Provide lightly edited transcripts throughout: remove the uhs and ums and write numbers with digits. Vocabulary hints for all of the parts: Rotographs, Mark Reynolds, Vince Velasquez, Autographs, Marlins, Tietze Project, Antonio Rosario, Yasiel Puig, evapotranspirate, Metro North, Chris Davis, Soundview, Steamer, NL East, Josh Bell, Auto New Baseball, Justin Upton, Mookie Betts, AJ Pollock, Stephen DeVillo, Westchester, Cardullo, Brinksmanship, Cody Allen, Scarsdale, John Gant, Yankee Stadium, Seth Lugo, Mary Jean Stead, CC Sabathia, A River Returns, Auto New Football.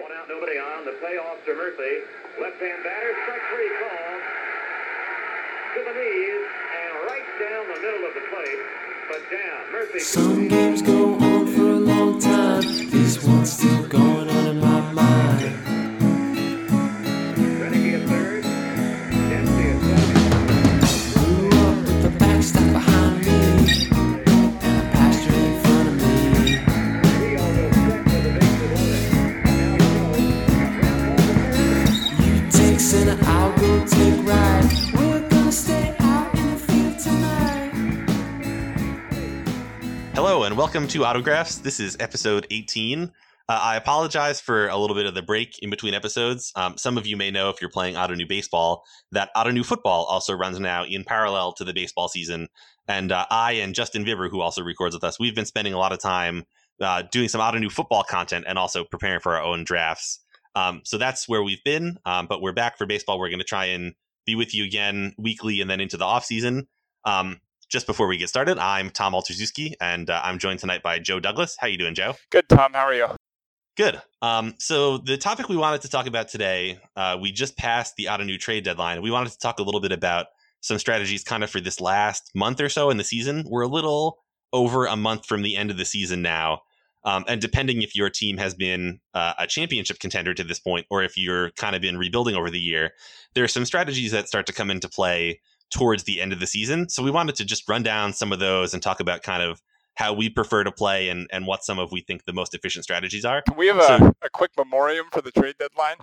One out, nobody on. The payoff to Murphy. Left-hand batter, strike three call. To the knees and right down the middle of the plate, but down. Murphy. Some games go on for a long time. This one's still going on in my mind. Renegade third. Dempsey at second. Blew up with the backstop behind me and a pasture in front of me. You take center, I'll go take right. Hello and welcome to Autographs. This is episode 18. I apologize for a little bit of the break in between episodes. Some of you may know, if you're playing Auto New Baseball, that Auto New Football also runs now in parallel to the baseball season. And I and Justin Viver, who also records with us, we've been spending a lot of time doing some Auto New Football content and also preparing for our own drafts. So that's where we've been, but we're back for baseball. We're going to try and be with you again weekly and then into the offseason. Just before we get started, I'm Tom Alterzywski, and I'm joined tonight by Joe Douglas. How you doing, Joe? Good, Tom. How are you? Good. So the topic we wanted to talk about today, we just passed the Auto New trade deadline. We wanted to talk a little bit about some strategies kind of for this last month or so in the season. We're a little over a month from the end of the season now, and depending if your team has been a championship contender to this point or if you're kind of been rebuilding over the year, there are some strategies that start to come into play towards the end of the season. So we wanted to just run down some of those and talk about kind of how we prefer to play and what some of we think the most efficient strategies are. Can we have a quick memoriam for the trade deadline?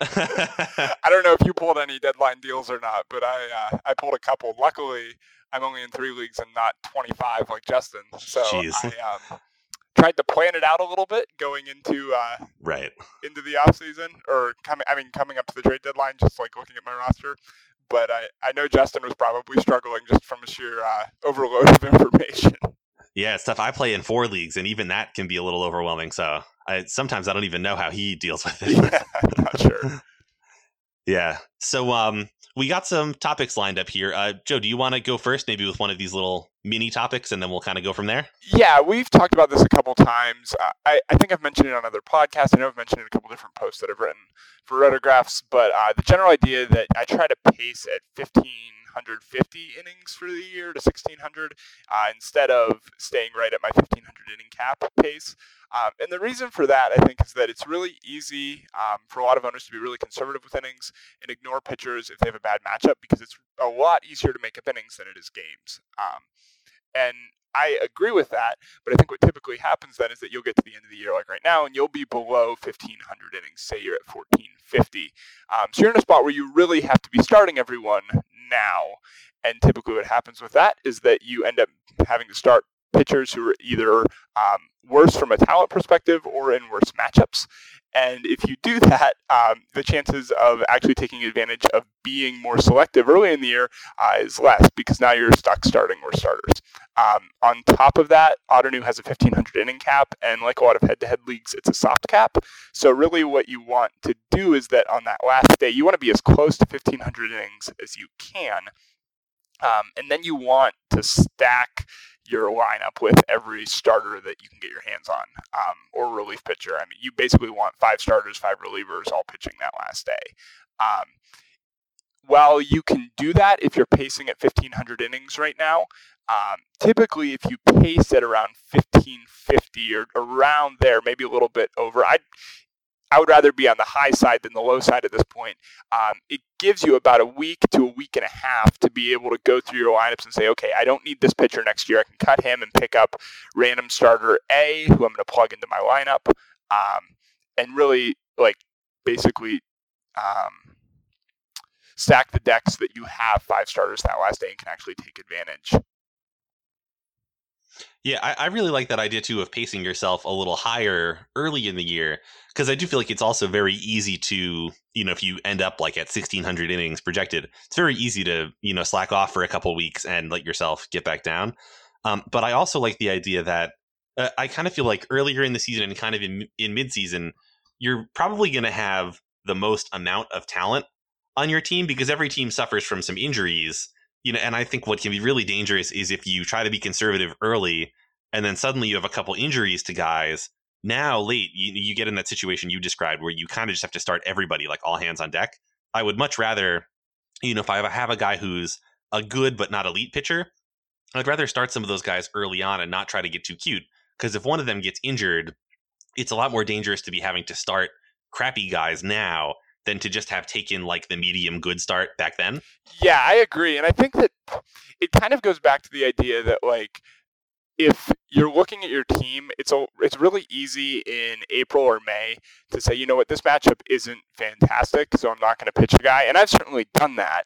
I don't know if you pulled any deadline deals or not, but I pulled a couple. Luckily, I'm only in three leagues and not 25 like Justin. So jeez. I tried to plan it out a little bit going into the offseason or coming up to the trade deadline, just like looking at my roster. But I know Justin was probably struggling just from a sheer overload of information. Yeah, it's tough. I play in four leagues, and even that can be a little overwhelming. So sometimes I don't even know how he deals with it. Yeah, I'm not sure. Yeah. So we got some topics lined up here. Joe, do you want to go first, maybe with one of these little mini topics, and then we'll kind of go from there? Yeah, we've talked about this a couple times. I think I've mentioned it on other podcasts. I know I've mentioned it in a couple different posts that I've written for Rotographs, but the general idea that I try to pace at 1,550 innings for the year to 1,600 instead of staying right at my 1,500 inning cap pace. And the reason for that, I think, is that it's really easy for a lot of owners to be really conservative with innings and ignore pitchers if they have a bad matchup, because it's a lot easier to make up innings than it is games. And I agree with that, but I think what typically happens then is that you'll get to the end of the year like right now, and you'll be below 1,500 innings. Say you're at 1,450. So you're in a spot where you really have to be starting everyone now. And typically what happens with that is that you end up having to start pitchers who are either worse from a talent perspective or in worse matchups. And if you do that, the chances of actually taking advantage of being more selective early in the year is less, because now you're stuck starting more starters. On top of that, Auto New has a 1,500 inning cap, and like a lot of head-to-head leagues, it's a soft cap. So really what you want to do is that on that last day, you want to be as close to 1,500 innings as you can. And then you want to stack your lineup with every starter that you can get your hands on, or relief pitcher. I mean, you basically want 5 starters, 5 relievers, all pitching that last day. While you can do that if you're pacing at 1,500 innings right now, typically if you pace at around 1,550 or around there, maybe a little bit over, I would rather be on the high side than the low side at this point. It gives you about a week to a week and a half to be able to go through your lineups and say, okay, I don't need this pitcher next year. I can cut him and pick up random starter A, who I'm going to plug into my lineup, and really stack the deck so that you have 5 starters that last day and can actually take advantage. Yeah, I really like that idea, too, of pacing yourself a little higher early in the year, because I do feel like it's also very easy to, if you end up like at 1,600 innings projected, it's very easy to, slack off for a couple weeks and let yourself get back down. But I also like the idea that I kind of feel like earlier in the season and kind of in midseason, you're probably going to have the most amount of talent on your team, because every team suffers from some injuries. And I think what can be really dangerous is if you try to be conservative early and then suddenly you have a couple injuries to guys, Now, late, you get in that situation you described where you kind of just have to start everybody, like all hands on deck. I would much rather, if I have a guy who's a good but not elite pitcher, I'd rather start some of those guys early on and not try to get too cute. Because if one of them gets injured, it's a lot more dangerous to be having to start crappy guys now than to just have taken like the medium good start back then. Yeah, I agree. And I think that it kind of goes back to the idea that like, if you're looking at your team, it's really easy in April or May to say, this matchup isn't fantastic, so I'm not going to pitch a guy. And I've certainly done that.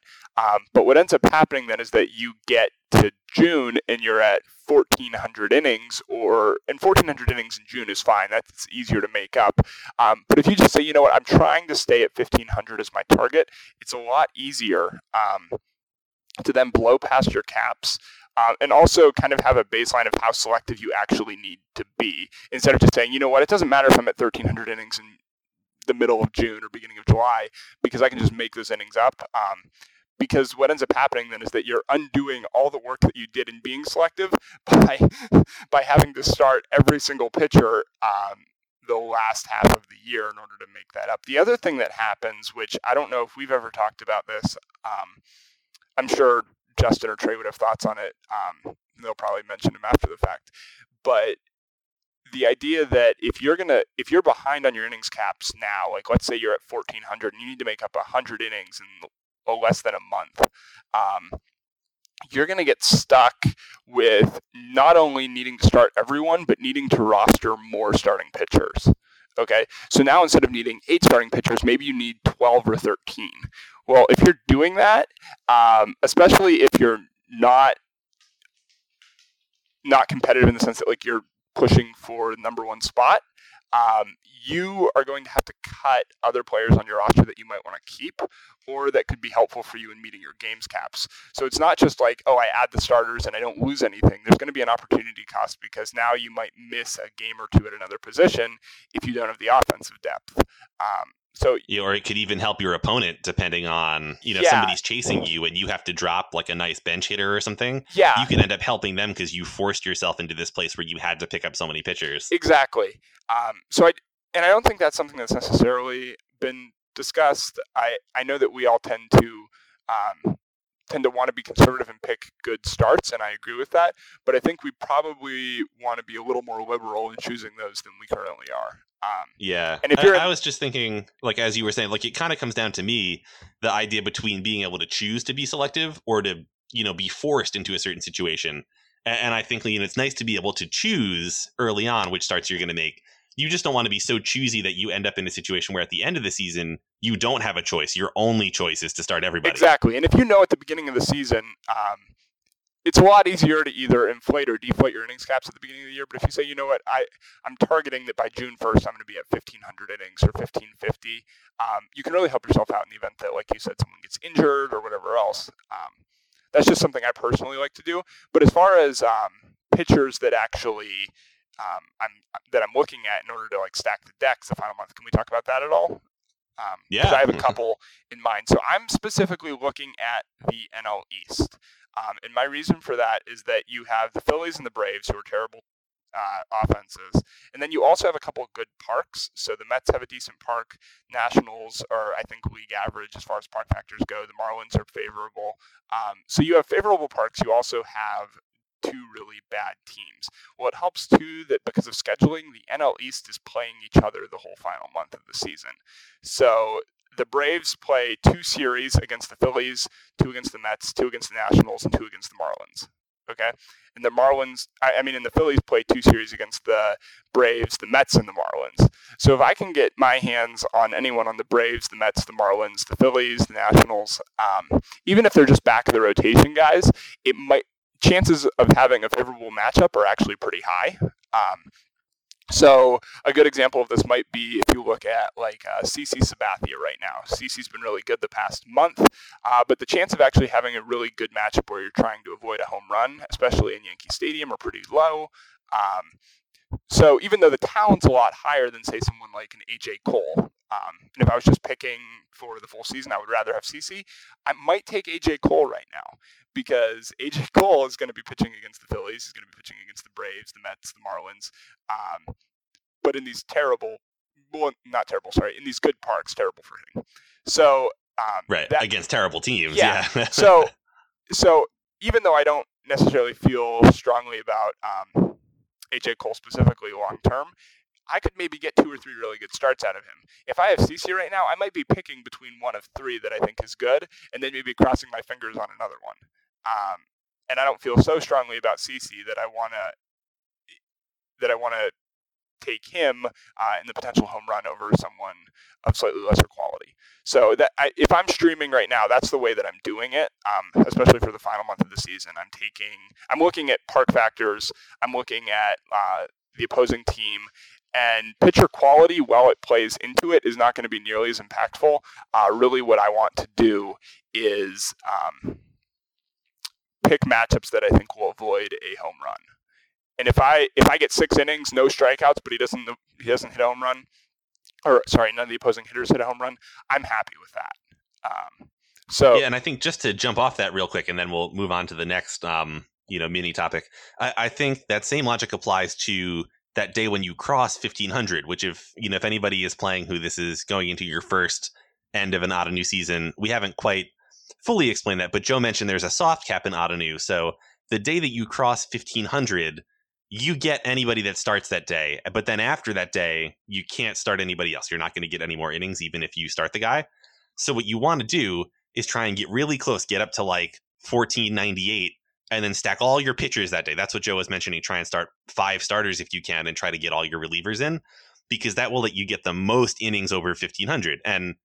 But what ends up happening then is that you get to June and you're at 1,400 innings, and 1,400 innings in June is fine. That's easier to make up. But if you just say, I'm trying to stay at 1,500 as my target, it's a lot easier to then blow past your caps. And also kind of have a baseline of how selective you actually need to be, instead of just saying, it doesn't matter if I'm at 1,300 innings in the middle of June or beginning of July, because I can just make those innings up. Because what ends up happening then is that you're undoing all the work that you did in being selective by having to start every single pitcher the last half of the year in order to make that up. The other thing that happens, which I don't know if we've ever talked about this, I'm sure Justin or Trey would have thoughts on it. They'll probably mention him after the fact. But the idea that if you're behind on your innings caps now, like let's say you're at 1,400 and you need to make up 100 innings in less than a month, you're going to get stuck with not only needing to start everyone, but needing to roster more starting pitchers. Okay, so now instead of needing 8 starting pitchers, maybe you need 12 or 13. Well, if you're doing that, especially if you're not competitive in the sense that like you're pushing for the number one spot, you are going to have to cut other players on your roster that you might want to keep or that could be helpful for you in meeting your games caps. So it's not just like, I add the starters and I don't lose anything. There's going to be an opportunity cost because now you might miss a game or two at another position if you don't have the offensive depth. Or it could even help your opponent depending on, somebody's chasing you and you have to drop like a nice bench hitter or something. Yeah. You can end up helping them because you forced yourself into this place where you had to pick up so many pitchers. Exactly. So I don't think that's something that's necessarily been discussed. I know that we all tend to want to be conservative and pick good starts, and I agree with that. But I think we probably want to be a little more liberal in choosing those than we currently are. And if I was just thinking, like as you were saying, like it kind of comes down to me the idea between being able to choose to be selective or to be forced into a certain situation. And I think it's nice to be able to choose early on which starts you're going to make. You just don't want to be so choosy that you end up in a situation where at the end of the season, you don't have a choice. Your only choice is to start everybody. Exactly. And if at the beginning of the season, it's a lot easier to either inflate or deflate your innings caps at the beginning of the year. But if you say, I'm targeting that by June 1st, I'm going to be at 1,500 innings or 1,550, you can really help yourself out in the event that, like you said, someone gets injured or whatever else. That's just something I personally like to do. But as far as pitchers that actually I'm looking at in order to like stack the decks the final month, can we talk about that at all? Because I have a couple in mind. So I'm specifically looking at the NL East. And my reason for that is that you have the Phillies and the Braves, who are terrible offenses. And then you also have a couple of good parks. So the Mets have a decent park. Nationals are, I think, league average as far as park factors go. The Marlins are favorable. So you have favorable parks. You also have two really bad teams. Well, it helps too that because of scheduling, the NL East is playing each other the whole final month of the season. So the Braves play 2 series against the Phillies, 2 against the Mets, 2 against the Nationals, and 2 against the Marlins. Okay? And the Phillies play 2 series against the Braves, the Mets, and the Marlins. So if I can get my hands on anyone on the Braves, the Mets, the Marlins, the Phillies, the Nationals, even if they're just back of the rotation guys, chances of having a favorable matchup are actually pretty high. So a good example of this might be if you look at like CC Sabathia right now. CC's been really good the past month, but the chance of actually having a really good matchup where you're trying to avoid a home run, especially in Yankee Stadium, are pretty low. So even though the talent's a lot higher than, say, someone like an AJ Cole, and if I was just picking for the full season, I would rather have CC. I might take AJ Cole right now because AJ Cole is going to be pitching against the Phillies. He's going to be pitching against the Braves, the Mets, the Marlins. but in these terrible, well, not terrible, sorry, in these good parks, terrible for hitting. So right, that, against terrible teams. Yeah. So even though I don't necessarily feel strongly about AJ Cole specifically long term, I could maybe get two or three really good starts out of him. If I have CC right now, I might be picking between one of three that I think is good, and then maybe crossing my fingers on another one. And I don't feel so strongly about CC that I want to take him in the potential home run over someone of slightly lesser quality. So that if I'm streaming right now, that's the way that I'm doing it, especially for the final month of the season. I'm looking at park factors. I'm looking at the opposing team. And pitcher quality, while it plays into it, is not going to be nearly as impactful. Really what I want to do is pick matchups that I think will avoid a home run. And if I get 6 innings, no strikeouts, but he doesn't hit a home run, or sorry, none of the opposing hitters hit a home run, I'm happy with that. Yeah, and I think just to jump off that real quick, and then we'll move on to the next mini topic. I think that same logic applies to that day when you cross 1,500, which if anybody is playing who this is going into your first end of an Auto New season, we haven't quite fully explained that. But Joe mentioned there's a soft cap in Auto New, so the day that you cross 1,500. You get anybody that starts that day, but then after that day, you can't start anybody else. You're not going to get any more innings, even if you start the guy. So what you want to do is try and get really close, get up to like 1,498, and then stack all your pitchers that day. That's what Joe was mentioning. Try and start 5 starters if you can, and try to get all your relievers in, because that will let you get the most innings over 1,500. And,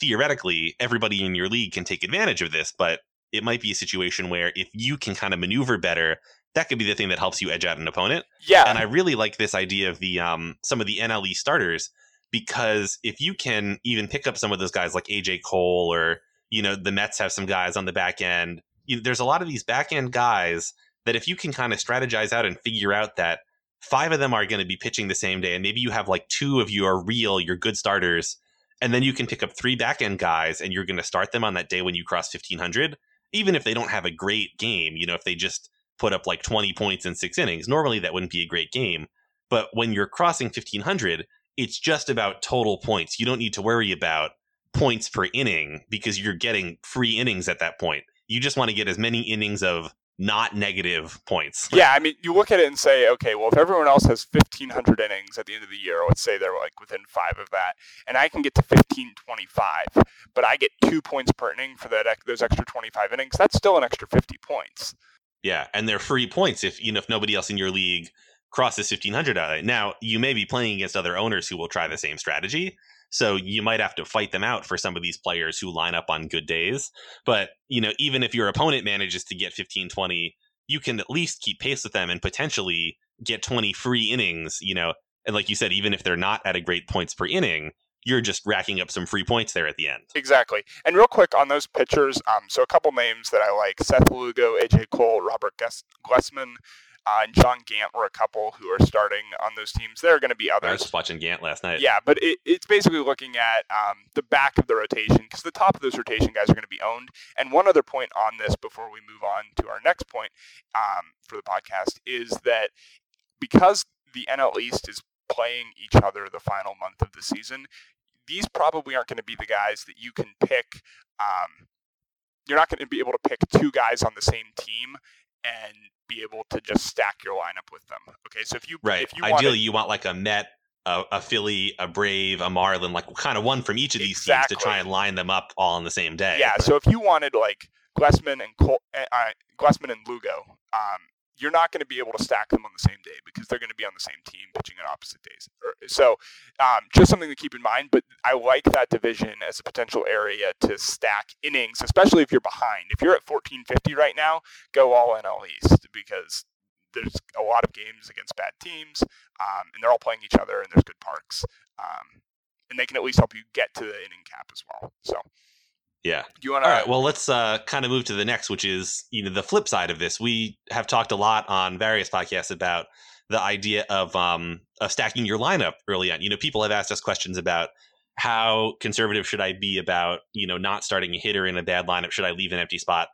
theoretically, everybody in your league can take advantage of this, but it might be a situation where if you can kind of maneuver better, that could be the thing that helps you edge out an opponent. Yeah. And I really like this idea of the some of the NL East starters, because if you can even pick up some of those guys like AJ Cole or, the Mets have some guys on the back end. There's a lot of these back end guys that if you can kind of strategize out and figure out that 5 of them are going to be pitching the same day, and maybe you have like 2 of you are real, you're good starters, and then you can pick up 3 back end guys and you're going to start them on that day when you cross 1,500, even if they don't have a great game, if they just put up like 20 points in 6 innings. Normally that wouldn't be a great game, but when you're crossing 1,500, it's just about total points. You don't need to worry about points per inning because you're getting free innings at that point. You just want to get as many innings of not negative points. Yeah, you look at it and say, okay, well, if everyone else has 1,500 innings at the end of the year, let's say they're like within 5 of that, and I can get to 1,525, but I get 2 points per inning for those extra 25 innings, that's still an extra 50 points. Yeah, and they're free points if nobody else in your league crosses 1,500 out of it. Now, you may be playing against other owners who will try the same strategy, so you might have to fight them out for some of these players who line up on good days. But, even if your opponent manages to get 15, 20, you can at least keep pace with them and potentially get 20 free innings, And like you said, even if they're not at a great points per inning, you're just racking up some free points there at the end. Exactly. And real quick on those pitchers, so a couple names that I like, Seth Lugo, AJ Cole, Robert Gsellman, and John Gant were a couple who are starting on those teams. There are going to be others. I was just watching Gant last night. Yeah, but it's basically looking at the back of the rotation, because the top of those rotation guys are going to be owned. And one other point on this before we move on to our next point for the podcast is that because the NL East is playing each other the final month of the season, these probably aren't going to be the guys that you can pick. You're not going to be able to pick 2 guys on the same team and be able to just stack your lineup with them. Okay, so you want like a Met, a Philly, a Brave, a Marlin, like kind of one from each of these teams to try and line them up all on the same day. Yeah, so if you wanted like Gsellman and Lugo, you're not going to be able to stack them on the same day because they're going to be on the same team pitching on opposite days. So just something to keep in mind, but I like that division as a potential area to stack innings, especially if you're behind. If you're at 1,450 right now, go all NL East because there's a lot of games against bad teams and they're all playing each other and there's good parks. And they can at least help you get to the inning cap as well. So. Yeah. All right. Well, let's kind of move to the next, which is, the flip side of this. We have talked a lot on various podcasts about the idea of stacking your lineup early on. People have asked us questions about how conservative should I be about, not starting a hitter in a bad lineup? Should I leave an empty spot?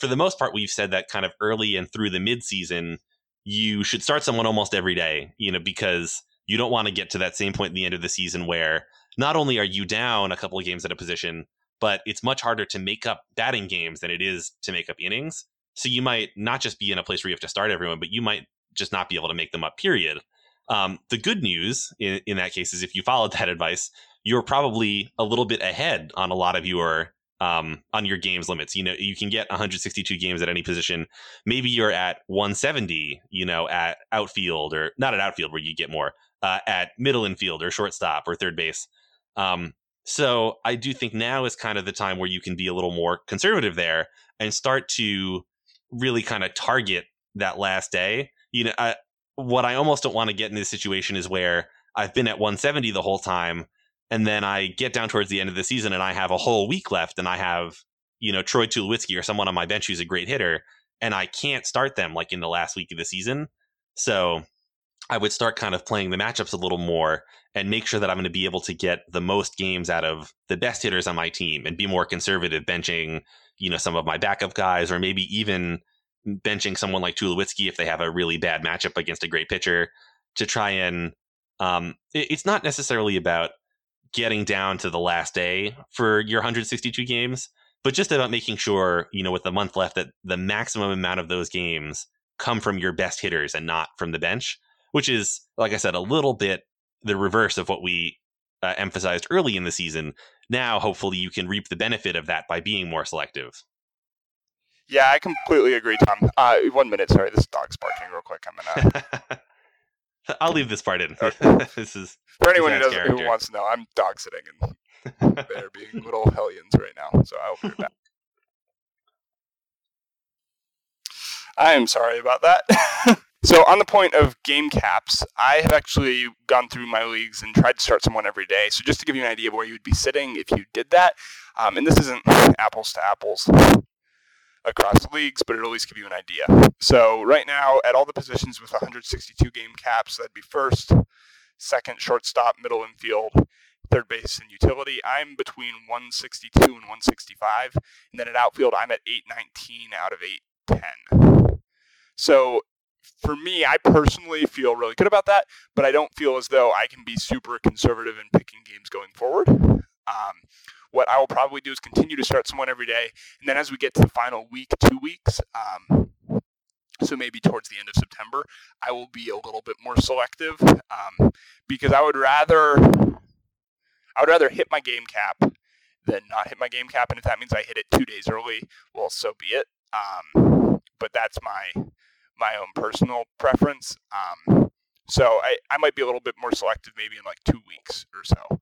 For the most part, we've said that kind of early and through the midseason, you should start someone almost every day, because you don't want to get to that same point in the end of the season where not only are you down a couple of games at a position, but it's much harder to make up batting games than it is to make up innings. So you might not just be in a place where you have to start everyone, but you might just not be able to make them up, period. The good news in that case is if you followed that advice, you're probably a little bit ahead on a lot of your on your games limits. You know, you can get 162 games at any position. Maybe you're at 170, you know, at outfield, or not at outfield where you get more, at middle infield or shortstop or third base. So I do think now is kind of the time where you can be a little more conservative there and start to really kind of target that last day. You know, what I almost don't want to get in this situation is where I've been at 170 the whole time, and then I get down towards the end of the season and I have a whole week left, and I have, you know, Troy Tulowitzki or someone on my bench who's a great hitter, and I can't start them like in the last week of the season. So I would start kind of playing the matchups a little more and make sure that I'm going to be able to get the most games out of the best hitters on my team and be more conservative, benching, you know, some of my backup guys, or maybe even benching someone like Tulowitzki if they have a really bad matchup against a great pitcher, to try and it's not necessarily about getting down to the last day for your 162 games, but just about making sure, you know, with a month left, that the maximum amount of those games come from your best hitters and not from the bench, which is, like I said, a little bit the reverse of what we emphasized early in the season. Now, hopefully you can reap the benefit of that by being more selective. Yeah, I completely agree, Tom. 1 minute, sorry, this dog's barking real quick. I'm gonna... I'll leave this part in. Okay. This is for anyone who wants to know. I'm dog sitting, and they're being little hellions right now. So I will be back. I am sorry about that. So on the point of game caps, I have actually gone through my leagues and tried to start someone every day. So just to give you an idea of where you would be sitting if you did that, and this isn't apples to apples across leagues, but it'll at least give you an idea. So right now, at all the positions with 162 game caps, that'd be first, second, shortstop, middle infield, third base, and utility. I'm between 162 and 165, and then at outfield, I'm at 819 out of 810. So for me, I personally feel really good about that, but I don't feel as though I can be super conservative in picking games going forward. What I will probably do is continue to start someone every day, and then as we get to the final week, 2 weeks, so maybe towards the end of September, I will be a little bit more selective, because I would rather hit my game cap than not hit my game cap, and if that means I hit it 2 days early, well, so be it. But that's my own personal preference. So I might be a little bit more selective, maybe in like 2 weeks or so.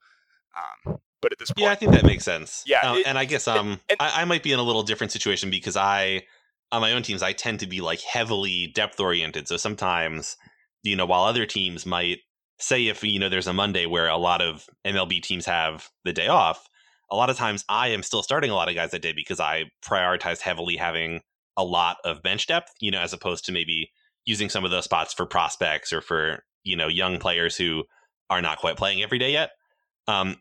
But at this point, yeah, I think that makes sense. Yeah, and I guess I might be in a little different situation because I, on my own teams, I tend to be like heavily depth oriented. So sometimes, you know, while other teams might say, if you know, there's a Monday where a lot of MLB teams have the day off, a lot of times I am still starting a lot of guys that day because I prioritized heavily having a lot of bench depth, you know, as opposed to maybe using some of those spots for prospects or for, you know, young players who are not quite playing every day yet.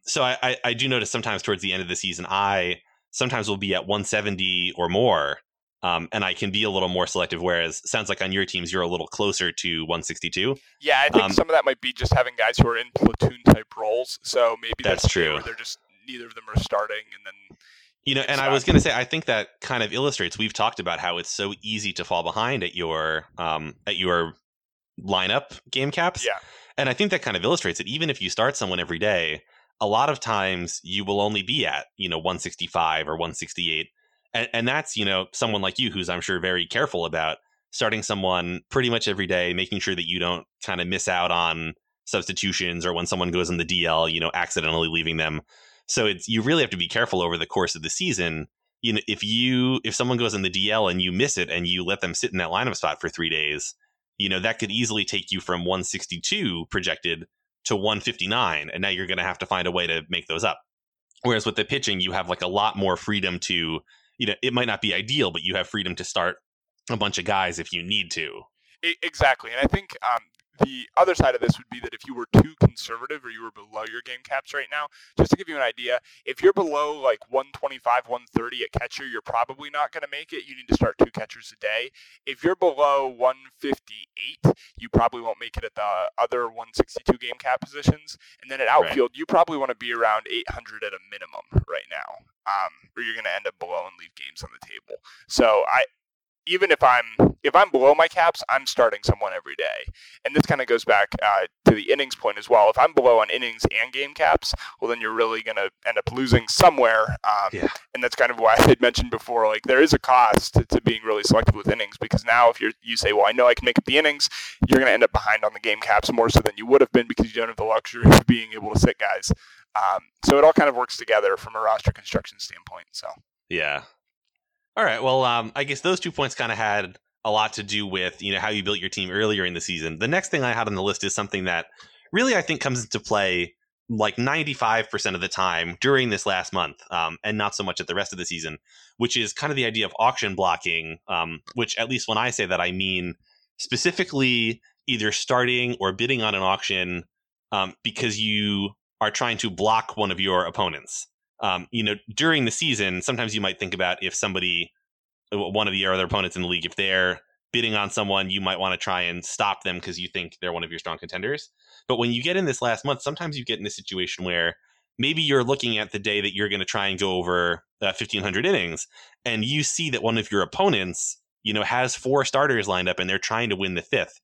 So I do notice sometimes towards the end of the season, I sometimes will be at 170 or more, and I can be a little more selective, whereas sounds like on your teams, you're a little closer to 162. Yeah, I think some of that might be just having guys who are in platoon type roles. So maybe that's true. Where they're just, neither of them are starting. And then, you know, and I was going to say, I think that kind of illustrates, we've talked about how it's so easy to fall behind at your lineup game caps. Yeah. And I think that kind of illustrates it. Even if you start someone every day, a lot of times you will only be at, you know, 165 or 168. And that's, you know, someone like you, who's, I'm sure, very careful about starting someone pretty much every day, making sure that you don't kind of miss out on substitutions or when someone goes in the DL, you know, accidentally leaving them. So it's, you really have to be careful over the course of the season. You know, if someone goes in the DL and you miss it and you let them sit in that lineup spot for 3 days, you know, that could easily take you from 162 projected to 159. And now you're going to have to find a way to make those up. Whereas with the pitching, you have like a lot more freedom to, you know, it might not be ideal, but you have freedom to start a bunch of guys if you need to. Exactly. And I think The other side of this would be that if you were too conservative or you were below your game caps right now, just to give you an idea, if you're below like 125, 130 at catcher, you're probably not going to make it. You need to start two catchers a day. If you're below 158, you probably won't make it at the other 162 game cap positions. And then at outfield, right, you probably want to be around 800 at a minimum right now, or you're going to end up below and leave games on the table. So even if I'm below my caps, I'm starting someone every day. And this kind of goes back to the innings point as well. If I'm below on innings and game caps, well, then you're really going to end up losing somewhere. And that's kind of why I had mentioned before, like, there is a cost to being really selective with innings, because now if you say, well, I know I can make up the innings, you're going to end up behind on the game caps more so than you would have been, because you don't have the luxury of being able to sit guys. So it all kind of works together from a roster construction standpoint. So yeah. All right. Well, I guess those 2 points kind of had a lot to do with, you know, how you built your team earlier in the season. The next thing I had on the list is something that really I think comes into play like 95% of the time during this last month, and not so much at the rest of the season, which is kind of the idea of auction blocking, which at least when I say that, I mean specifically either starting or bidding on an auction because you are trying to block one of your opponents. You know, during the season, sometimes you might think about if somebody, one of your other opponents in the league, if they're bidding on someone, you might want to try and stop them because you think they're one of your strong contenders. But when you get in this last month, sometimes you get in a situation where maybe you're looking at the day that you're going to try and go over 1,500 innings, and you see that one of your opponents, you know, has four starters lined up and they're trying to win the fifth.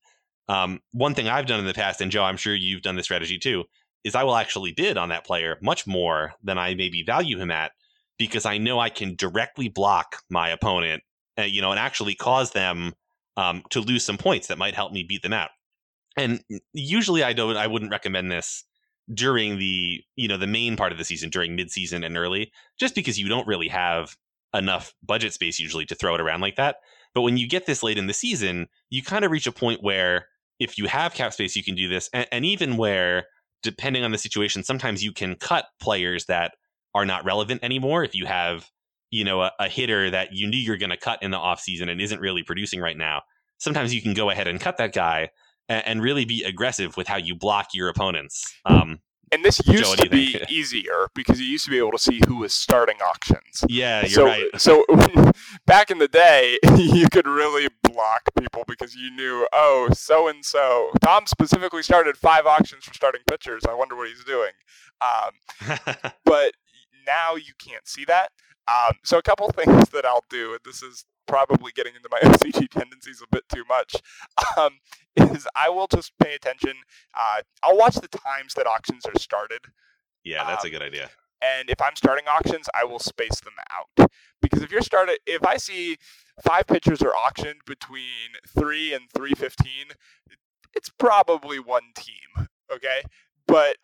One thing I've done in the past, and Joe, I'm sure you've done this strategy too, is I will actually bid on that player much more than I maybe value him at, because I know I can directly block my opponent, you know, and actually cause them to lose some points that might help me beat them out. And usually I wouldn't recommend this during the, you know, the main part of the season, during midseason and early, just because you don't really have enough budget space usually to throw it around like that. But when you get this late in the season, you kind of reach a point where if you have cap space, you can do this, and even where, depending on the situation, sometimes you can cut players that are not relevant anymore. If you have, you know, a hitter that you knew you're going to cut in the offseason and isn't really producing right now, sometimes you can go ahead and cut that guy and really be aggressive with how you block your opponents. And this used to be easier because you used to be able to see who was starting auctions. Yeah, you're right. So back in the day, you could really block people because you knew, oh, so-and-so. Tom specifically started 5 auctions for starting pitchers. I wonder what he's doing. But now you can't see that. So a couple things that I'll do, and this is probably getting into my OCD tendencies a bit too much, is I will just pay attention. I'll watch the times that auctions are started. Yeah, that's a good idea. And if I'm starting auctions, I will space them out. Because if I see 5 pitchers are auctioned between 3 and 3:15, it's probably one team, okay? But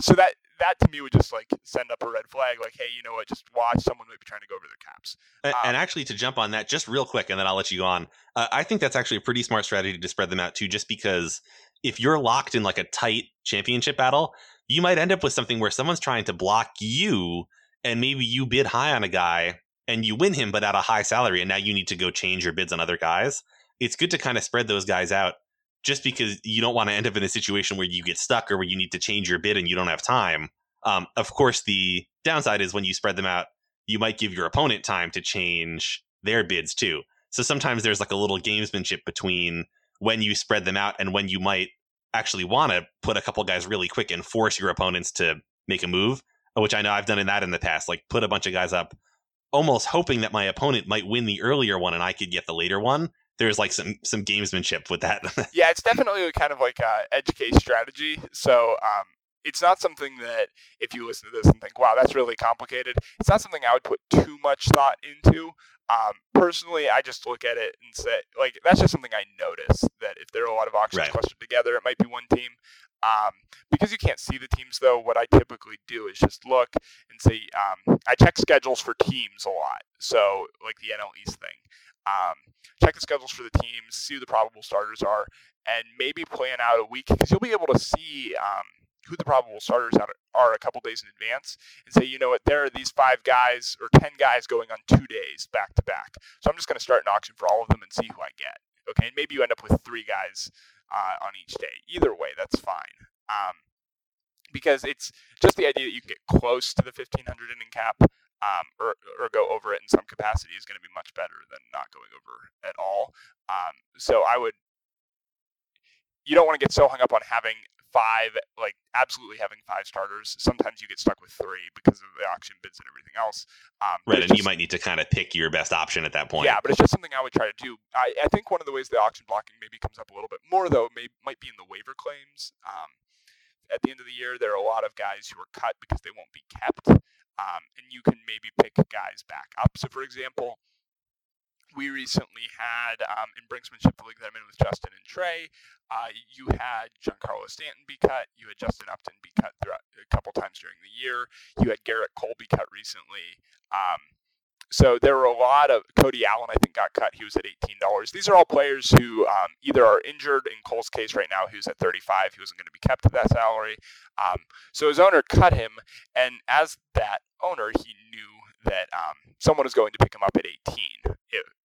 so that to me would just like send up a red flag, like, hey, you know what, just watch, someone might be trying to go over their caps. And actually, to jump on that just real quick, and then I'll let you go on, I think that's actually a pretty smart strategy to spread them out too, just because if you're locked in like a tight championship battle, you might end up with something where someone's trying to block you, and maybe you bid high on a guy and you win him, but at a high salary, and now you need to go change your bids on other guys. It's good to kind of spread those guys out, just because you don't want to end up in a situation where you get stuck or where you need to change your bid and you don't have time. Of course, the downside is when you spread them out, you might give your opponent time to change their bids too. So sometimes there's like a little gamesmanship between when you spread them out and when you might actually want to put a couple guys really quick and force your opponents to make a move, which I know I've done in the past, like put a bunch of guys up almost hoping that my opponent might win the earlier one and I could get the later one. There's like some gamesmanship with that. Yeah, it's definitely kind of like educate strategy. So it's not something that if you listen to this and think, wow, that's really complicated, it's not something I would put too much thought into. Personally, I just look at it and say, like, that's just something I notice, that if there are a lot of auctions clustered together, it might be one team. Because you can't see the teams, though, what I typically do is just look and see. I check schedules for teams a lot. So like the NL East thing. Check the schedules for the teams, see who the probable starters are, and maybe plan out a week, because you'll be able to see who the probable starters are a couple days in advance and say, you know what, there are these 5 guys or 10 guys going on 2 days back to back. So I'm just going to start an auction for all of them and see who I get. Okay, and maybe you end up with 3 guys on each day. Either way, that's fine. Because it's just the idea that you can get close to the 1,500 inning cap or go over it in some capacity is going to be much better than not going over at all. So I would, you don't want to get so hung up on having five, like absolutely having five starters. Sometimes you get stuck with three because of the auction bids and everything else. Right, and just, you might need to kind of pick your best option at that point. Yeah, but it's just something I would try to do. I think one of the ways the auction blocking maybe comes up a little bit more, though, might be in the waiver claims. At the end of the year, there are a lot of guys who are cut because they won't be kept, and you can maybe pick guys back up. So, for example, we recently had, in Brinksmanship, the league that I'm in with Justin and Trey, you had Giancarlo Stanton be cut. You had Justin Upton be cut throughout a couple times during the year. You had Garrett Cole be cut recently. So there were a lot of, Cody Allen, I think, got cut. He was at $18. These are all players who either are injured. In Cole's case right now, he was at 35. He wasn't going to be kept at that salary. So his owner cut him. And as that owner, he knew that someone was going to pick him up at 18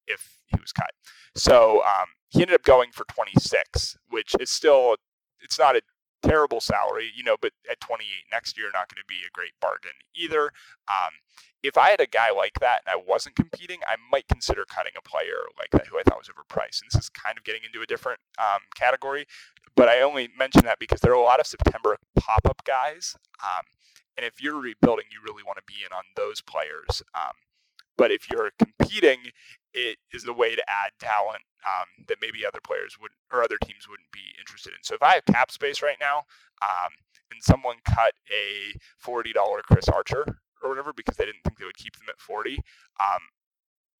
if he was cut. So he ended up going for 26, which is still, it's not a terrible salary, you know, but at 28 next year, not going to be a great bargain either. If I had a guy like that and I wasn't competing, I might consider cutting a player like that who I thought was overpriced. And this is kind of getting into a different category, but I only mention that because there are a lot of September pop-up guys. And if you're rebuilding, you really want to be in on those players. But if you're competing, it is the way to add talent that maybe other players wouldn't, or other teams wouldn't be interested in. So if I have cap space right now and someone cut a $40 Chris Archer or whatever because they didn't think they would keep them at 40,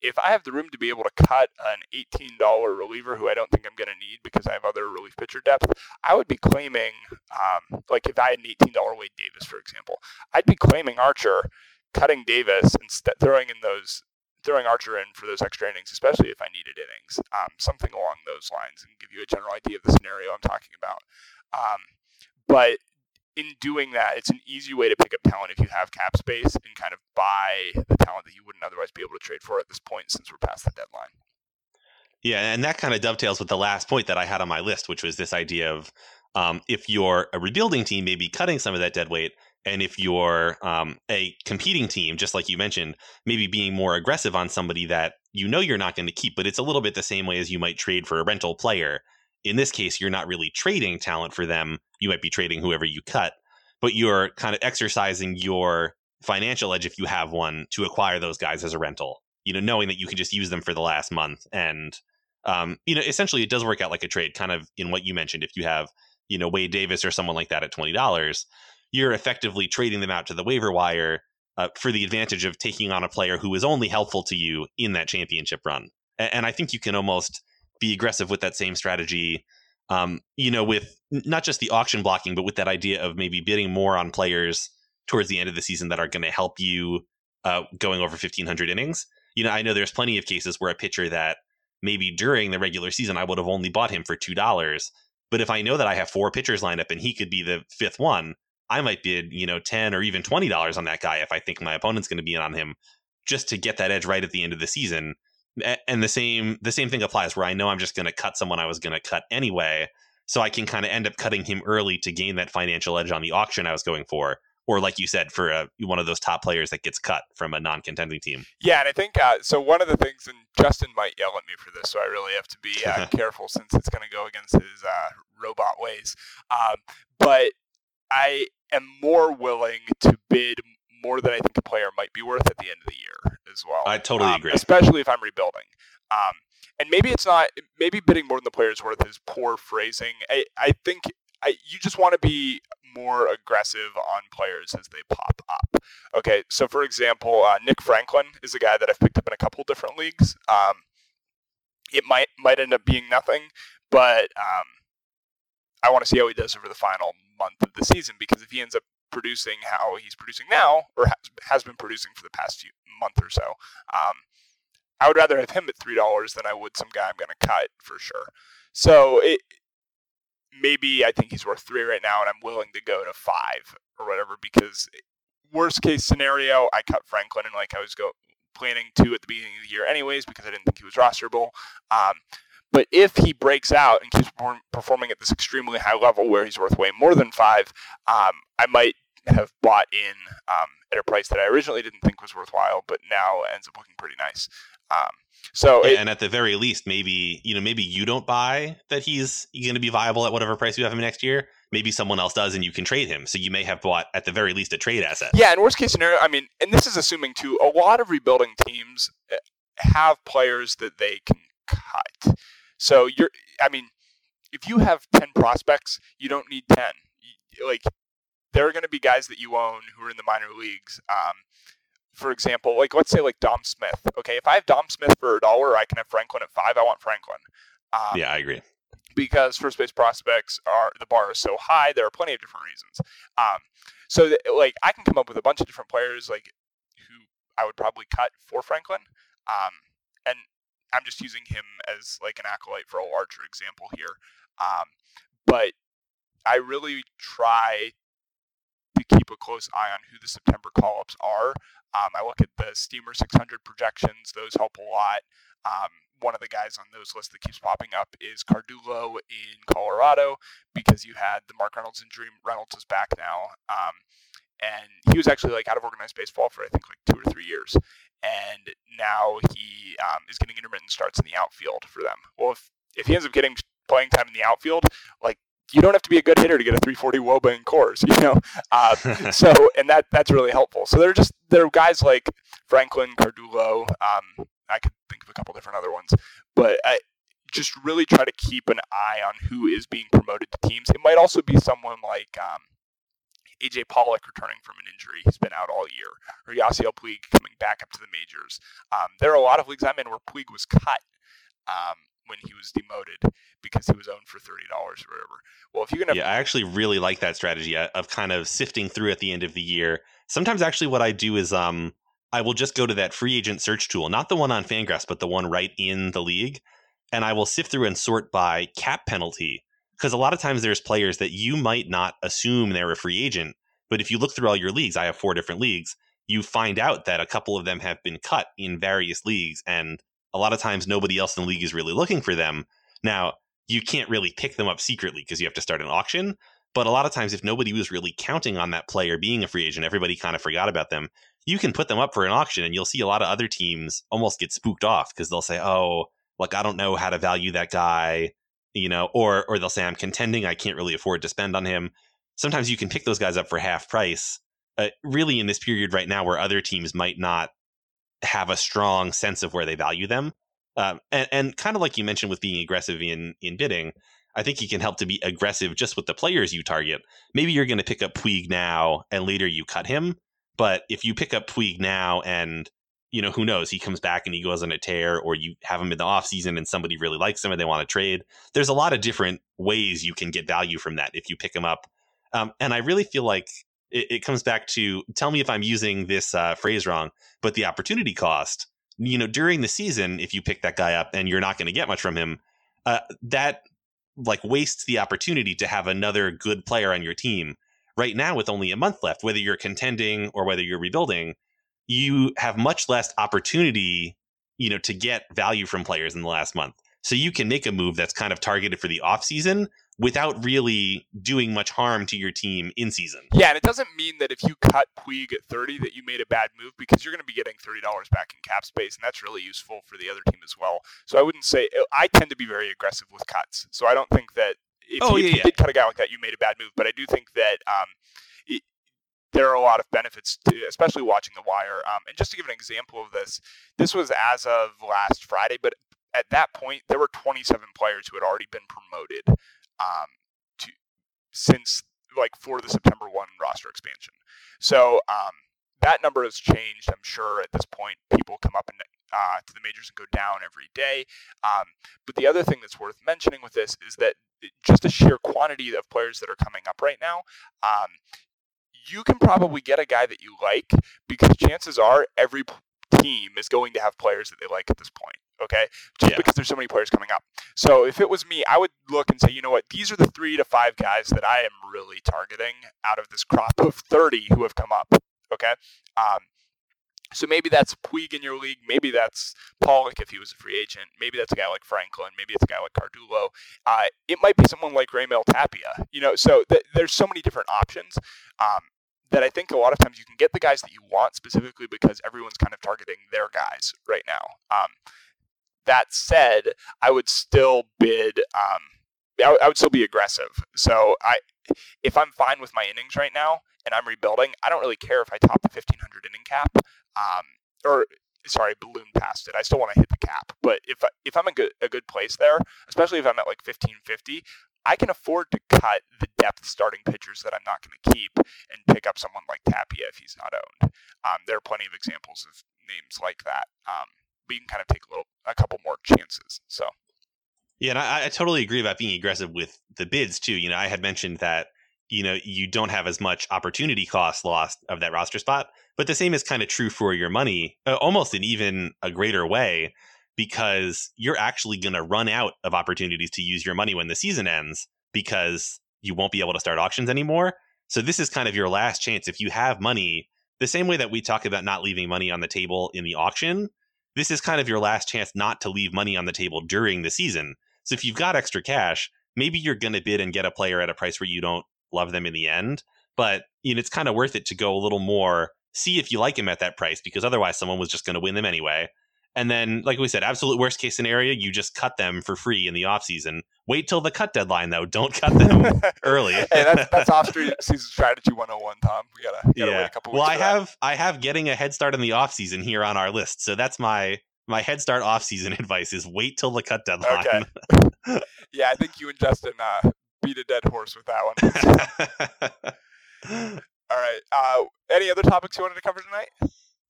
if I have the room to be able to cut an $18 reliever who I don't think I'm going to need because I have other relief pitcher depth, I would be claiming, like if I had an $18 Wade Davis, for example, I'd be claiming Archer, cutting Davis, and throwing Archer in for those extra innings, especially if I needed innings, something along those lines, and give you a general idea of the scenario I'm talking about. But in doing that, it's an easy way to pick up talent if you have cap space and kind of buy the talent that you wouldn't otherwise be able to trade for at this point since we're past the deadline. Yeah, and that kind of dovetails with the last point that I had on my list, which was this idea of if you're a rebuilding team, maybe cutting some of that dead weight. And if you're a competing team, just like you mentioned, maybe being more aggressive on somebody that you know you're not going to keep, but it's a little bit the same way as you might trade for a rental player. In this case, you're not really trading talent for them. You might be trading whoever you cut, but you're kind of exercising your financial edge, if you have one, to acquire those guys as a rental, you know, knowing that you can just use them for the last month. And, you know, essentially it does work out like a trade, kind of in what you mentioned. If you have, you know, Wade Davis or someone like that at $20, you're effectively trading them out to the waiver wire for the advantage of taking on a player who is only helpful to you in that championship run. And I think you can almost be aggressive with that same strategy, you know, with not just the auction blocking, but with that idea of maybe bidding more on players towards the end of the season that are going to help you going over 1,500 innings. You know, I know there's plenty of cases where a pitcher that maybe during the regular season, I would have only bought him for $2. But if I know that I have four pitchers lined up and he could be the fifth one, I might bid, you know, $10 or even $20 on that guy if I think my opponent's going to be in on him, just to get that edge right at the end of the season. And the same thing applies where I know I'm just going to cut someone I was going to cut anyway, so I can kind of end up cutting him early to gain that financial edge on the auction I was going for, or like you said, for one of those top players that gets cut from a non-contending team. Yeah, and I think, so one of the things, and Justin might yell at me for this, so I really have to be careful since it's going to go against his robot ways. But I am more willing to bid more than I think a player might be worth at the end of the year as well. I totally agree. Especially if I'm rebuilding. And maybe it's not, maybe bidding more than the player's worth is poor phrasing. I think you just want to be more aggressive on players as they pop up. Okay. So for example, Nick Franklin is a guy that I've picked up in a couple different leagues. It might end up being nothing, but I want to see how he does over the final month of the season, because if he ends up producing how he's producing now, or has been producing for the past few month or so, I would rather have him at $3 than I would some guy I'm going to cut for sure. So maybe I think he's worth $3 right now, and I'm willing to go to $5 or whatever, because worst case scenario, I cut Franklin, and like I was planning to at the beginning of the year anyways, because I didn't think he was rosterable. But if he breaks out and keeps performing at this extremely high level where he's worth way more than $5, I might have bought in at a price that I originally didn't think was worthwhile, but now ends up looking pretty nice. And at the very least, maybe you don't buy that he's going to be viable at whatever price you have him next year. Maybe someone else does and you can trade him. So you may have bought at the very least a trade asset. Yeah. And worst case scenario, and this is assuming too, a lot of rebuilding teams have players that they can cut. So if you have 10 prospects, you don't need 10. There are going to be guys that you own who are in the minor leagues. For example, let's say Dom Smith. Okay, if I have Dom Smith for $1, I can have Franklin at $5. I want Franklin. Yeah, I agree. Because first base prospects the bar is so high. There are plenty of different reasons. I can come up with a bunch of different players who I would probably cut for Franklin. And I'm just using him as an acolyte for a larger example here. But I really try to keep a close eye on who the September call-ups are. I look at the Steamer 600 projections. Those help a lot. One of the guys on those lists that keeps popping up is Cardullo in Colorado because you had the Mark Reynolds injury. Reynolds is back now. And he was actually out of organized baseball for, I think, 2 or 3 years. And now he is getting intermittent starts in the outfield for them. Well, if he ends up getting playing time in the outfield, you don't have to be a good hitter to get a 340 woba in cores, and that's really helpful. So there are guys like Franklin, Cardullo. I could think of a couple different other ones, but I just really try to keep an eye on who is being promoted to teams. It might also be someone like AJ Pollock returning from an injury. He's been out all year, or Yasiel Puig coming back up to the majors. There are a lot of leagues I'm in where Puig was cut. When he was demoted because he was owned for $30 or whatever. Well, if you're going to... Yeah, I actually really like that strategy of kind of sifting through at the end of the year. Sometimes actually what I do is I will just go to that free agent search tool, not the one on Fangraphs, but the one right in the league. And I will sift through and sort by cap penalty. Because a lot of times there's players that you might not assume they're a free agent. But if you look through all your leagues, I have 4 different leagues, you find out that a couple of them have been cut in various leagues. And a lot of times nobody else in the league is really looking for them. Now, you can't really pick them up secretly because you have to start an auction. But a lot of times if nobody was really counting on that player being a free agent, everybody kind of forgot about them. You can put them up for an auction and you'll see a lot of other teams almost get spooked off because they'll say, oh, I don't know how to value that guy, or they'll say I'm contending. I can't really afford to spend on him. Sometimes you can pick those guys up for half price. Really in this period right now where other teams might not have a strong sense of where they value them. And kind of like you mentioned with being aggressive in bidding, I think you can help to be aggressive just with the players you target. Maybe you're going to pick up Puig now and later you cut him. But if you pick up Puig now and, who knows, he comes back and he goes on a tear, or you have him in the offseason and somebody really likes him and they want to trade. There's a lot of different ways you can get value from that if you pick him up. And I really feel like it comes back to, tell me if I'm using this phrase wrong, but the opportunity cost, during the season, if you pick that guy up and you're not going to get much from him, that wastes the opportunity to have another good player on your team. Right now, with only a month left, whether you're contending or whether you're rebuilding, you have much less opportunity, to get value from players in the last month. So you can make a move that's kind of targeted for the offseason without really doing much harm to your team in season. Yeah, and it doesn't mean that if you cut Puig at 30 that you made a bad move, because you're going to be getting $30 back in cap space, and that's really useful for the other team as well. So I wouldn't say – I tend to be very aggressive with cuts. So I don't think that if you did cut a guy like that, you made a bad move. But I do think that there are a lot of benefits to, especially watching The Wire. And just to give an example of this, this was as of last Friday, but at that point there were 27 players who had already been promoted for the September 1 roster expansion. So that number has changed. I'm sure at this point people come up to the majors and go down every day. But the other thing that's worth mentioning with this is that just the sheer quantity of players that are coming up right now, you can probably get a guy that you like because chances are every team is going to have players that they like at this point. Okay, because there's so many players coming up. So if it was me, I would look and say, you know what, these are the 3 to 5 guys that I am really targeting out of this crop of 30 who have come up. Okay, So maybe that's Puig in your league. Maybe that's Pollock if he was a free agent. Maybe that's a guy like Franklin. Maybe it's a guy like Cardullo. It might be someone like Raymel Tapia. You know, so there's so many different options that I think a lot of times you can get the guys that you want specifically because everyone's kind of targeting their guys right now. That said, I would still bid. I would still be aggressive. So if I'm fine with my innings right now and I'm rebuilding, I don't really care if I top the 1,500 inning cap. Balloon past it. I still want to hit the cap, but if I'm in a good place there, especially if I'm at like 1,550, I can afford to cut the depth starting pitchers that I'm not going to keep and pick up someone like Tapia if he's not owned. There are plenty of examples of names like that. But you can kind of take a couple more chances. So. Yeah, and I totally agree about being aggressive with the bids too. You know, I had mentioned that, you know, you don't have as much opportunity cost lost of that roster spot, but the same is kind of true for your money, almost in even a greater way, because you're actually going to run out of opportunities to use your money when the season ends because you won't be able to start auctions anymore. So this is kind of your last chance. If you have money, the same way that we talk about not leaving money on the table in the auction, this is kind of your last chance not to leave money on the table during the season. So if you've got extra cash, maybe you're going to bid and get a player at a price where you don't love them in the end. But you know, it's kind of worth it to go a little more, see if you like him at that price, because otherwise someone was just going to win them anyway. And then, like we said, absolute worst case scenario, you just cut them for free in the offseason. Wait till the cut deadline, though. Don't cut them early. Hey, that's off-season strategy 101, Tom. We gotta wait a couple weeks. Well, I have getting a head start in the offseason here on our list. So that's my head start offseason advice is wait till the cut deadline. Okay. Yeah, I think you and Justin beat a dead horse with that one. All right. Any other topics you wanted to cover tonight?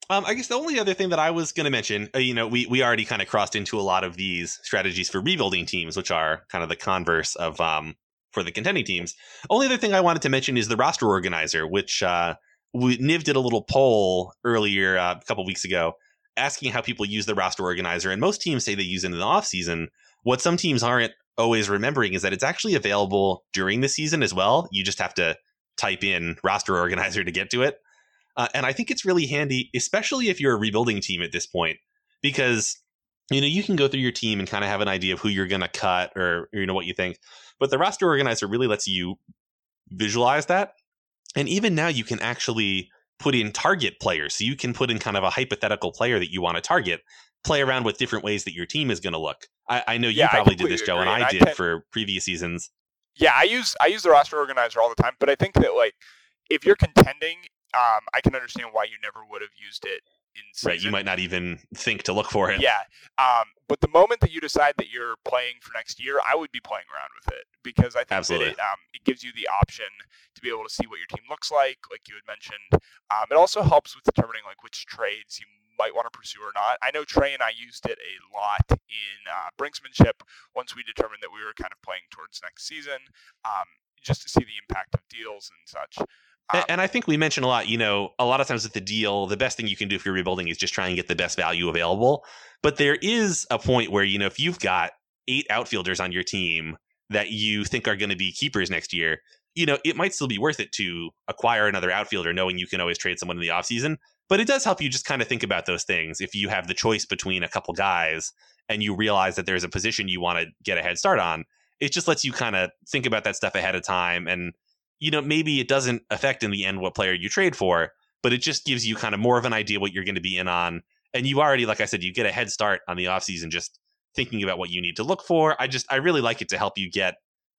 I guess the only other thing that I was going to mention, we already kind of crossed into a lot of these strategies for rebuilding teams, which are kind of the converse of for the contending teams. Only other thing I wanted to mention is the roster organizer, which Niv did a little poll earlier a couple weeks ago asking how people use the roster organizer. And most teams say they use it in the offseason. What some teams aren't always remembering is that it's actually available during the season as well. You just have to type in roster organizer to get to it. And I think it's really handy, especially if you're a rebuilding team at this point, because, you know, you can go through your team and kind of have an idea of who you're going to cut or, you know, what you think. But the roster organizer really lets you visualize that. And even now you can actually put in target players. So you can put in kind of a hypothetical player that you want to target, play around with different ways that your team is going to look. I know you probably did this, Joe, and I did for previous seasons. Yeah, I use the roster organizer all the time. But I think that, like, if you're contending, I can understand why you never would have used it in season. Right, you might not even think to look for it. Yeah, but the moment that you decide that you're playing for next year, I would be playing around with it because I think that it gives you the option to be able to see what your team looks like you had mentioned. It also helps with determining like which trades you might want to pursue or not. I know Trey and I used it a lot in Brinksmanship once we determined that we were kind of playing towards next season, just to see the impact of deals and such. And I think we mentioned a lot, you know, a lot of times with the deal, the best thing you can do if you're rebuilding is just try and get the best value available. But there is a point where, you know, if you've got 8 outfielders on your team that you think are going to be keepers next year, you know, it might still be worth it to acquire another outfielder knowing you can always trade someone in the offseason. But it does help you just kind of think about those things. If you have the choice between a couple guys and you realize that there's a position you want to get a head start on, it just lets you kind of think about that stuff ahead of time. And you know, maybe it doesn't affect in the end what player you trade for, but it just gives you kind of more of an idea what you're going to be in on. And you already, like I said, you get a head start on the offseason just thinking about what you need to look for. I really like it to help you get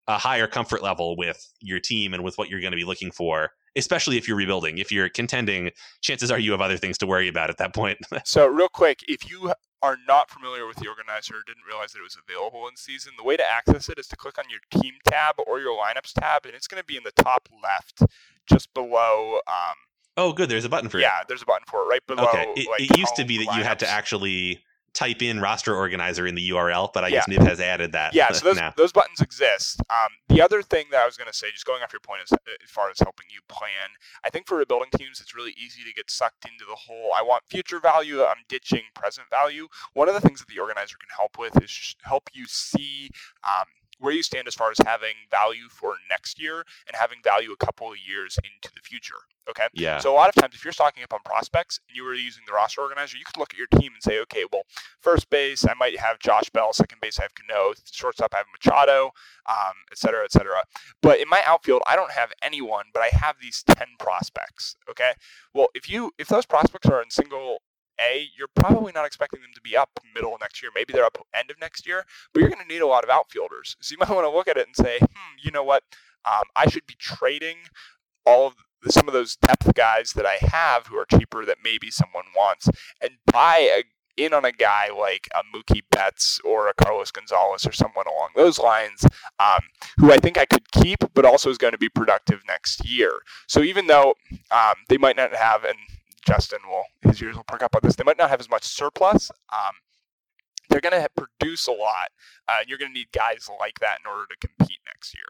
a higher comfort level with your team and with what you're going to be looking for, especially if you're rebuilding. If you're contending, chances are you have other things to worry about at that point. So real quick, if you are not familiar with the organizer, didn't realize that it was available in season, the way to access it is to click on your team tab or your lineups tab, and it's going to be in the top left, just below. Oh, good. There's a button for it. Yeah, there's a button for it right below. Okay. It used to be that lineups. You had to actually type in roster organizer in the URL, but I guess Niv has added that. Yeah, so those buttons exist. The other thing that I was going to say, just going off your point as far as helping you plan, I think for rebuilding teams, it's really easy to get sucked into the whole, I want future value, I'm ditching present value. One of the things that the organizer can help with is help you see where you stand as far as having value for next year and having value a couple of years into the future. Okay. Yeah. So a lot of times if you're stocking up on prospects and you were using the roster organizer, you could look at your team and say, okay, well, first base, I might have Josh Bell. Second base, I have Cano. Shortstop, I have Machado, et cetera, et cetera. But in my outfield, I don't have anyone, but I have these 10 prospects. Okay. Well, if those prospects are in single A, you're probably not expecting them to be up middle of next year. Maybe they're up end of next year, but you're going to need a lot of outfielders. So you might want to look at it and say, you know what? I should be trading some of those depth guys that I have who are cheaper that maybe someone wants and buy in on a guy like a Mookie Betts or a Carlos Gonzalez or someone along those lines who I think I could keep, but also is going to be productive next year. So even though they might not have, and Justin his years will perk up on this, they might not have as much surplus. They're going to produce a lot. And you're going to need guys like that in order to compete next year.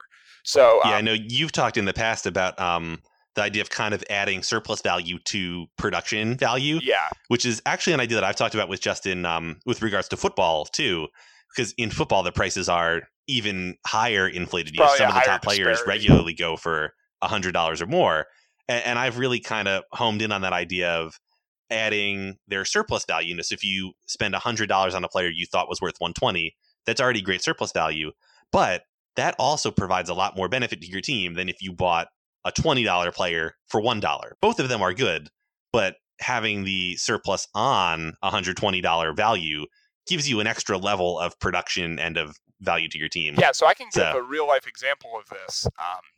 So I know you've talked in the past about the idea of kind of adding surplus value to production value. Yeah, which is actually an idea that I've talked about with Justin with regards to football too, because in football the prices are even higher inflated. Some of the top players regularly go for $100 or more. And I've really kind of homed in on that idea of adding their surplus value. So if you spend $100 on a player you thought was worth $120, that's already great surplus value. But that also provides a lot more benefit to your team than if you bought a $20 player for $1. Both of them are good, but having the surplus on $120 value gives you an extra level of production and of value to your team. Yeah, so I can give a real-life example of this.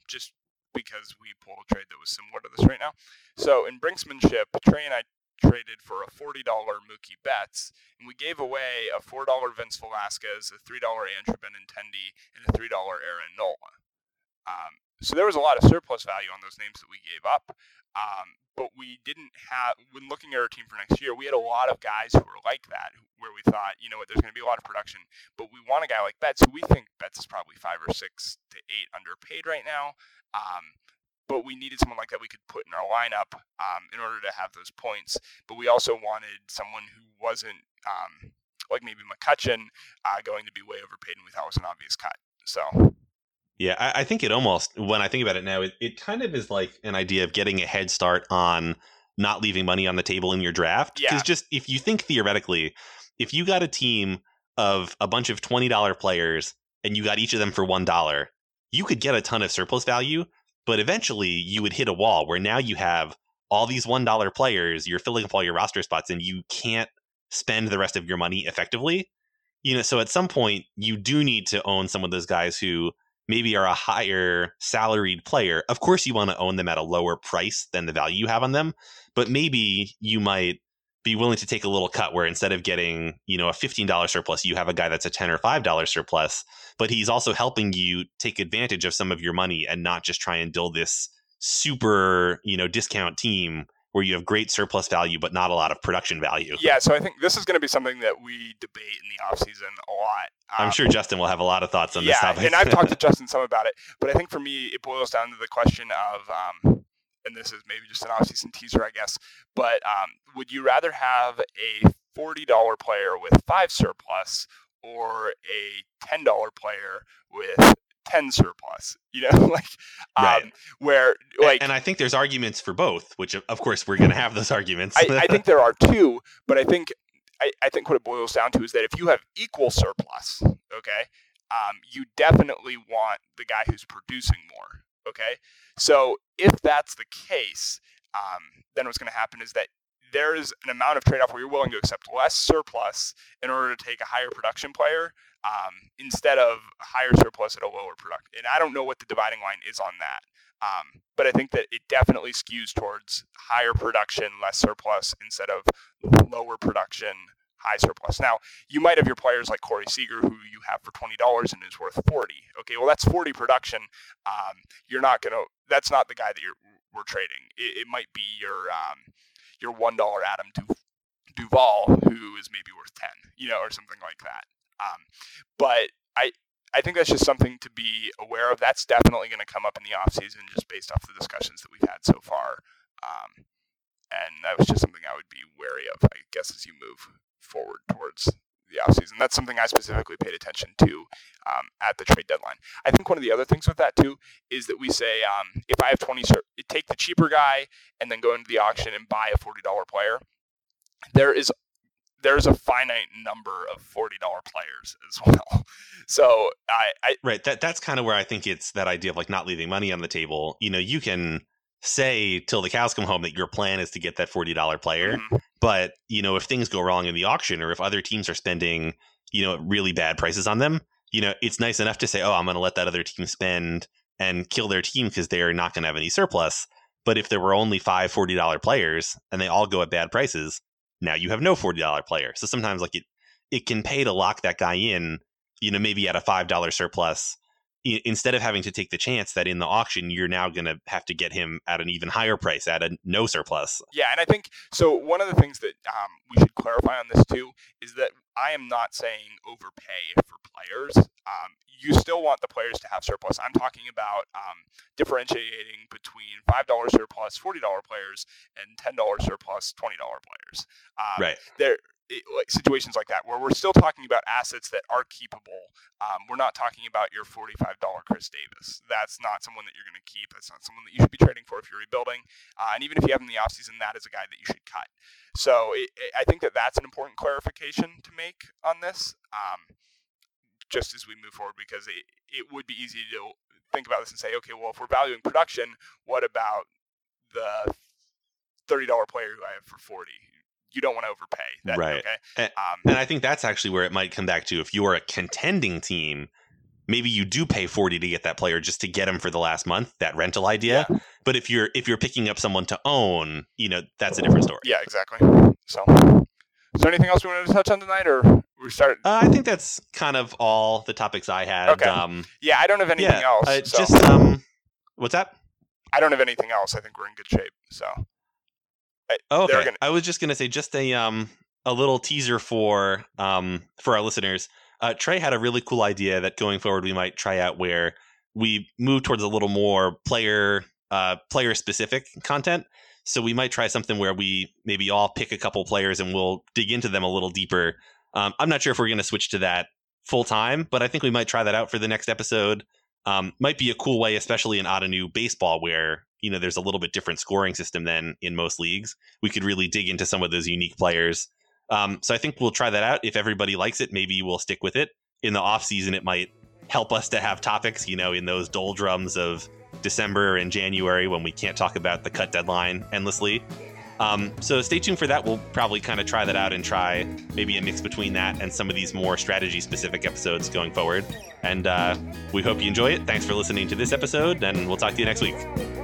Just because we pulled a trade that was similar to this right now. So in Brinksmanship, Trey and I traded for a $40 Mookie Betts, and we gave away a $4 Vince Velasquez, a $3 Andrew Benintendi, and a $3 Aaron Nola. So there was a lot of surplus value on those names that we gave up. But we didn't have, when looking at our team for next year, we had a lot of guys who were like that, where we thought, you know what, there's going to be a lot of production, but we want a guy like Betts, who we think Betts is probably 5 or 6 to 8 underpaid right now. But we needed someone like that we could put in our lineup in order to have those points. But we also wanted someone who wasn't like maybe McCutchen going to be way overpaid, and we thought was an obvious cut. So, yeah, I think it almost, when I think about it now, it kind of is like an idea of getting a head start on not leaving money on the table in your draft. Because just if you think theoretically, if you got a team of a bunch of $20 players and you got each of them for $1, you could get a ton of surplus value. But eventually you would hit a wall where now you have all these $1 players, you're filling up all your roster spots, and you can't spend the rest of your money effectively. You know, so at some point you do need to own some of those guys who maybe are a higher salaried player. Of course you want to own them at a lower price than the value you have on them, but maybe you might be willing to take a little cut where instead of getting, you know, a $15 surplus, you have a guy that's a $10 or $5 surplus, but he's also helping you take advantage of some of your money and not just try and build this super, you know, discount team where you have great surplus value, but not a lot of production value. Yeah. So I think this is going to be something that we debate in the offseason a lot. I'm sure Justin will have a lot of thoughts on this topic. And I've talked to Justin some about it, but I think for me, it boils down to the question of, and this is maybe just an off-season teaser, I guess, but would you rather have a $40 player with 5 surplus or a $10 player with 10 surplus? You know, like right. Where like, and I think there's arguments for both, which of course we're going to have those arguments. I think there are two, but I think what it boils down to is that if you have equal surplus, okay, you definitely want the guy who's producing more. Okay, so if that's the case, then what's going to happen is that there is an amount of trade-off where you're willing to accept less surplus in order to take a higher production player instead of a higher surplus at a lower production. And I don't know what the dividing line is on that, but I think that it definitely skews towards higher production, less surplus instead of lower production, high surplus. Now, you might have your players like Corey Seager, who you have for $20 and is worth $40. Okay, well, that's 40 production. That's not the guy that we're trading. It might be your $1 Adam Duvall, who is maybe worth 10, you know, or something like that. But I think that's just something to be aware of. That's definitely going to come up in the offseason just based off the discussions that we've had so far. And that was just something I would be wary of, I guess, as you move forward towards the offseason. That's something I specifically paid attention to at the trade deadline. I think one of the other things with that, too, is that we say if I have 20, take the cheaper guy and then go into the auction and buy a $40 player. There's a finite number of $40 players as well. So Right. That's kind of where I think it's that idea of like not leaving money on the table. You know, you can say till the cows come home that your plan is to get that $40 player. Mm-hmm. But, you know, if things go wrong in the auction or if other teams are spending, you know, really bad prices on them, you know, it's nice enough to say, oh, I'm going to let that other team spend and kill their team because they're not going to have any surplus. But if there were only five $40 players and they all go at bad prices, now you have no $40 player. So sometimes like it can pay to lock that guy in, you know, maybe at a $5 surplus instead of having to take the chance that in the auction, you're now going to have to get him at an even higher price at a no surplus. Yeah. And I think so. One of the things that we should clarify on this, too, is that I am not saying overpay for players. You still want the players to have surplus. I'm talking about differentiating between $5 surplus, $40 players, and $10 surplus, $20 players. Right. Like situations like that, where we're still talking about assets that are keepable. We're not talking about your $45 Chris Davis. That's not someone that you're going to keep. That's not someone that you should be trading for if you're rebuilding. And even if you have him in the offseason, that is a guy that you should cut. So I think that that's an important clarification to make on this, just as we move forward, because it would be easy to think about this and say, okay, well, if we're valuing production, what about the $30 player who I have for $40? You don't want to overpay. That, right. Okay? And I think that's actually where it might come back to. If you are a contending team, maybe you do pay $40 to get that player just to get him for the last month, that rental idea. Yeah. But if you're picking up someone to own, you know, that's a different story. Yeah, exactly. So is there anything else we wanted to touch on tonight, or we started? I think that's kind of all the topics I had. Okay. I don't have anything else. So. What's that? I don't have anything else. I think we're in good shape. So. Okay. I was just going to say just a little teaser for our listeners. Trey had a really cool idea that going forward we might try out where we move towards a little more player specific content. So we might try something where we maybe all pick a couple players and we'll dig into them a little deeper. I'm not sure if we're going to switch to that full time, but I think we might try that out for the next episode. Might be a cool way, especially in Auto New Baseball, where you know there's a little bit different scoring system than in most leagues. We could really dig into some of those unique players. So I think we'll try that out. If everybody likes it, maybe we'll stick with it. In the off season, it might help us to have topics, you know, in those doldrums of December and January when we can't talk about the cut deadline endlessly. So stay tuned for that. We'll probably kind of try that out and try maybe a mix between that and some of these more strategy specific episodes going forward. And we hope you enjoy it. Thanks for listening to this episode, and we'll talk to you next week.